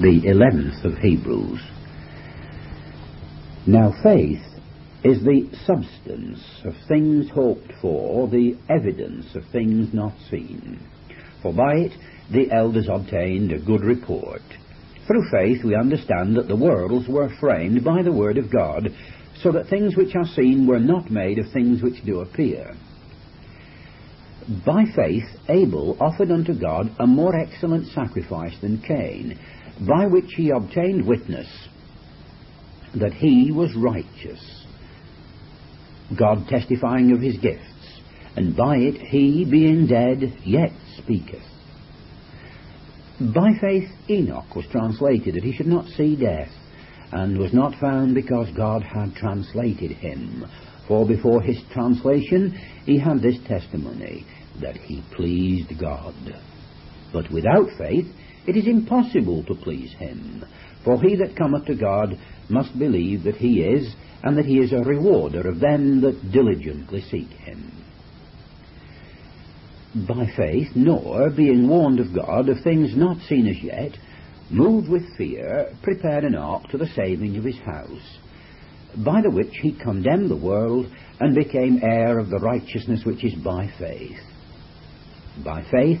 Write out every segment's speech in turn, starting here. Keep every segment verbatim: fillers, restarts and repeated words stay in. the eleventh of Hebrews. Now faith is the substance of things hoped for, the evidence of things not seen. For by it the elders obtained a good report. Through faith we understand that the worlds were framed by the word of God, so that things which are seen were not made of things which do appear. By faith Abel offered unto God a more excellent sacrifice than Cain, by which he obtained witness that he was righteous, God testifying of his gifts, and by it he, being dead, yet speaketh. By faith Enoch was translated that he should not see death, and was not found because God had translated him. For before his translation he had this testimony, that he pleased God. But without faith it is impossible to please him. For he that cometh to God must believe that he is, and that he is a rewarder of them that diligently seek him. By faith Noah, being warned of God of things not seen as yet, moved with fear, prepared an ark to the saving of his house, by the which he condemned the world, and became heir of the righteousness which is by faith. By faith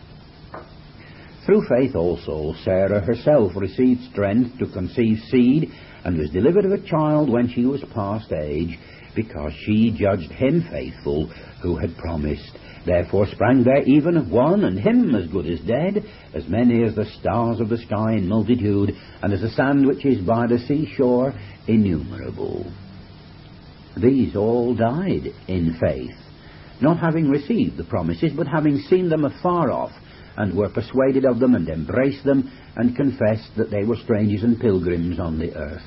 Through faith also Sarah herself received strength to conceive seed, and was delivered of a child when she was past age, because she judged him faithful who had promised. Therefore sprang there even of one, and him as good as dead, as many as the stars of the sky in multitude, and as the sand which is by the seashore innumerable. These all died in faith, not having received the promises, but having seen them afar off, and were persuaded of them, and embraced them, and confessed that they were strangers and pilgrims on the earth.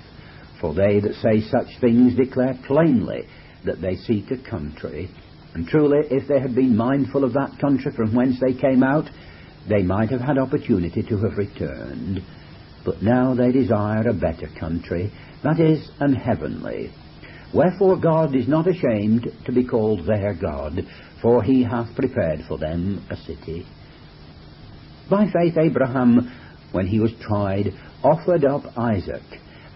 For they that say such things declare plainly that they seek a country. And truly, if they had been mindful of that country from whence they came out, they might have had opportunity to have returned. But now they desire a better country, that is, an heavenly. Wherefore God is not ashamed to be called their God, for he hath prepared for them a city. By faith Abraham, when he was tried, offered up Isaac,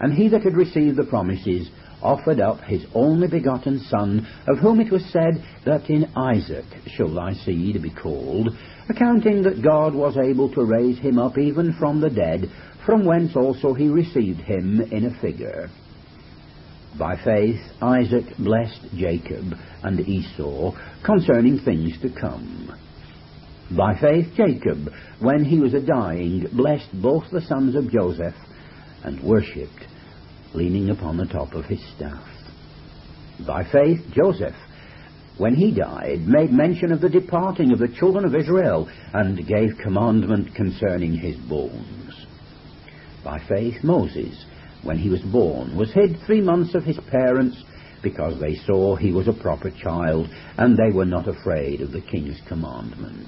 and he that had received the promises offered up his only begotten son, of whom it was said that in Isaac shall thy seed be called, accounting that God was able to raise him up even from the dead, from whence also he received him in a figure. By faith Isaac blessed Jacob and Esau concerning things to come. By faith Jacob, when he was a-dying, blessed both the sons of Joseph, and worshipped, leaning upon the top of his staff. By faith Joseph, when he died, made mention of the departing of the children of Israel, and gave commandment concerning his bones. By faith Moses, when he was born, was hid three months of his parents, because they saw he was a proper child, and they were not afraid of the king's commandment.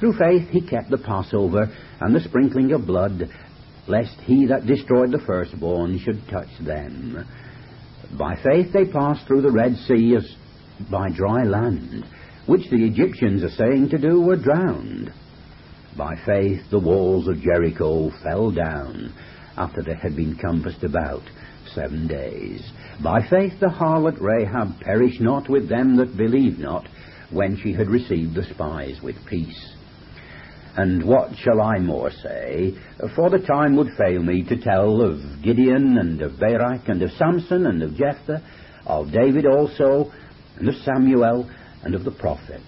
Through faith he kept the Passover and the sprinkling of blood, lest he that destroyed the firstborn should touch them. By faith they passed through the Red Sea as by dry land, which the Egyptians are saying to do were drowned. By faith the walls of Jericho fell down, after they had been compassed about seven days. By faith the harlot Rahab perished not with them that believed not, when she had received the spies with peace. And what shall I more say? For the time would fail me to tell of Gideon and of Barak and of Samson and of Jephthah, of David also, and of Samuel and of the prophets,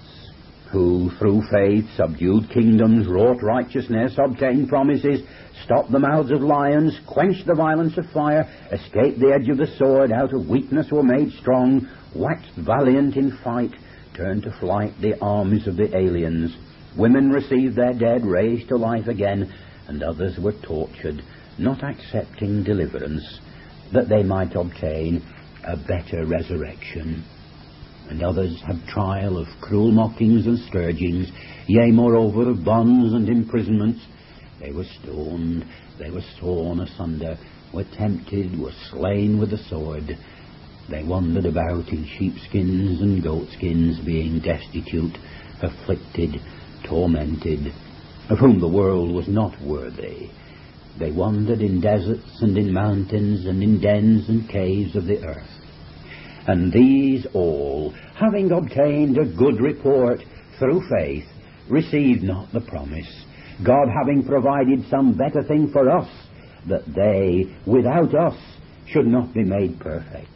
who through faith subdued kingdoms, wrought righteousness, obtained promises, stopped the mouths of lions, quenched the violence of fire, escaped the edge of the sword, out of weakness were made strong, waxed valiant in fight, turned to flight the armies of the aliens. Women received their dead raised to life again, and others were tortured, not accepting deliverance, that they might obtain a better resurrection. And others had trial of cruel mockings and scourgings, yea, moreover, of bonds and imprisonments. They were stoned, they were sawn asunder, were tempted, were slain with the sword. They wandered about in sheepskins and goatskins, being destitute, afflicted, tormented, of whom the world was not worthy. They wandered in deserts and in mountains and in dens and caves of the earth. And these all, having obtained a good report through faith, received not the promise, God having provided some better thing for us, that they without us should not be made perfect.